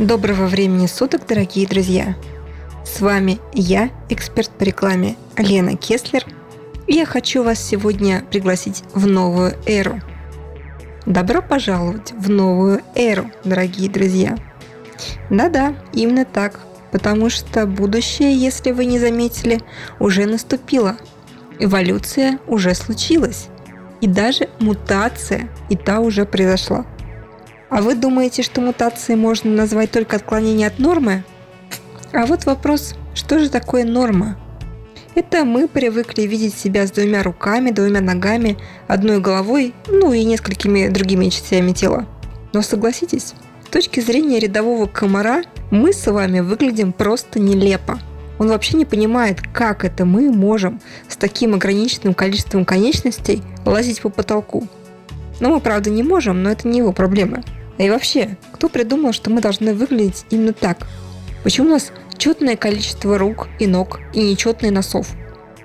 Доброго времени суток, дорогие друзья! С вами я, эксперт по рекламе Лена Кеслер, и я хочу вас сегодня пригласить в новую эру. Добро пожаловать в новую эру, дорогие друзья! Да-да, именно так, потому что будущее, если вы не заметили, уже наступило. Эволюция уже случилась, и даже мутация, и та уже произошла. А вы думаете, что мутацией можно назвать только отклонение от нормы? А вот вопрос, что же такое норма? Это мы привыкли видеть себя с двумя руками, двумя ногами, одной головой, и несколькими другими частями тела. Но согласитесь, с точки зрения рядового комара мы с вами выглядим просто нелепо. Он вообще не понимает, как это мы можем с таким ограниченным количеством конечностей лазить по потолку. Но мы, правда, не можем, но это не его проблема. И вообще, кто придумал, что мы должны выглядеть именно так? Почему у нас четное количество рук и ног и нечетные носов?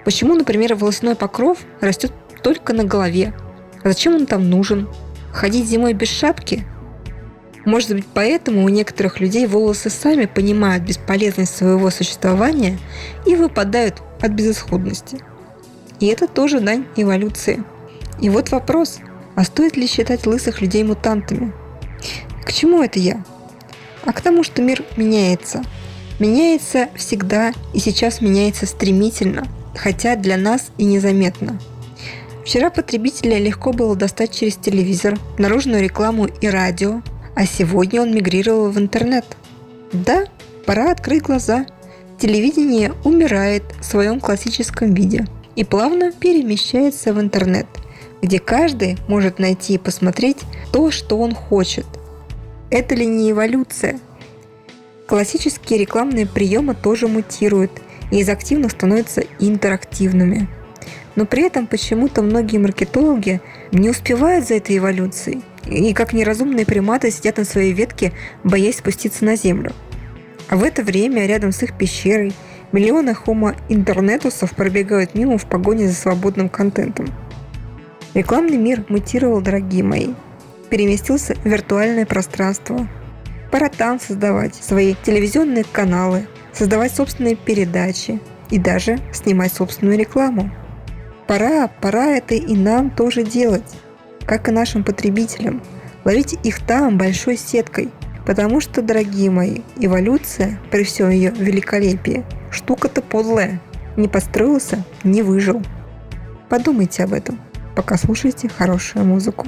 Почему, например, волосяной покров растет только на голове? А зачем он там нужен? Ходить зимой без шапки? Может быть, поэтому у некоторых людей волосы сами понимают бесполезность своего существования и выпадают от безысходности. И это тоже дань эволюции. И вот вопрос, а стоит ли считать лысых людей мутантами? К чему это я? А к тому, что мир меняется. Меняется всегда и сейчас меняется стремительно, хотя для нас и незаметно. Вчера потребителя легко было достать через телевизор, наружную рекламу и радио, а сегодня он мигрировал в интернет. Да, пора открыть глаза. Телевидение умирает в своем классическом виде и плавно перемещается в интернет, где каждый может найти и посмотреть то, что он хочет. Это ли не эволюция? Классические рекламные приемы тоже мутируют и из активных становятся интерактивными. Но при этом почему-то многие маркетологи не успевают за этой эволюцией и как неразумные приматы сидят на своей ветке, боясь спуститься на землю. А в это время рядом с их пещерой миллионы хомо-интернетусов пробегают мимо в погоне за свободным контентом. Рекламный мир мутировал, дорогие мои. Переместился в виртуальное пространство. Пора там создавать свои телевизионные каналы, создавать собственные передачи и даже снимать собственную рекламу. Пора это и нам тоже делать, как и нашим потребителям. Ловить их там большой сеткой, потому что, дорогие мои, эволюция, при всем ее великолепии, штука-то подлая. Не построился, не выжил. Подумайте об этом, пока слушаете хорошую музыку.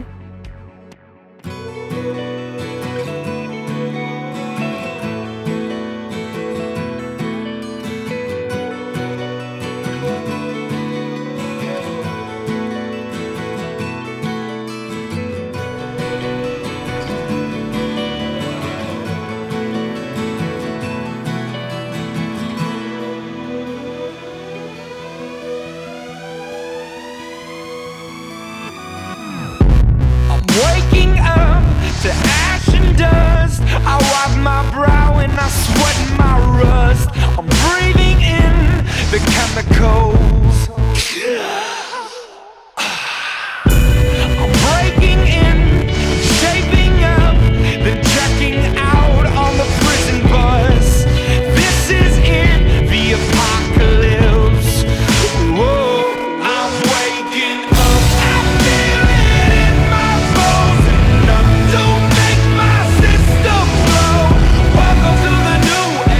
Waking up to ash and dust. I wipe my brow and I sweat my rust. I'm breathing in the chemicals. I'm breaking in, shaping up, then checking out on the prison bus. This is in the apocalypse. Whoa, I'm waking up. Welcome to the new age.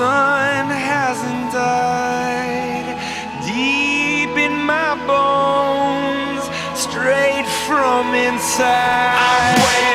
sun hasn't died. Deep in my bones, straight from inside.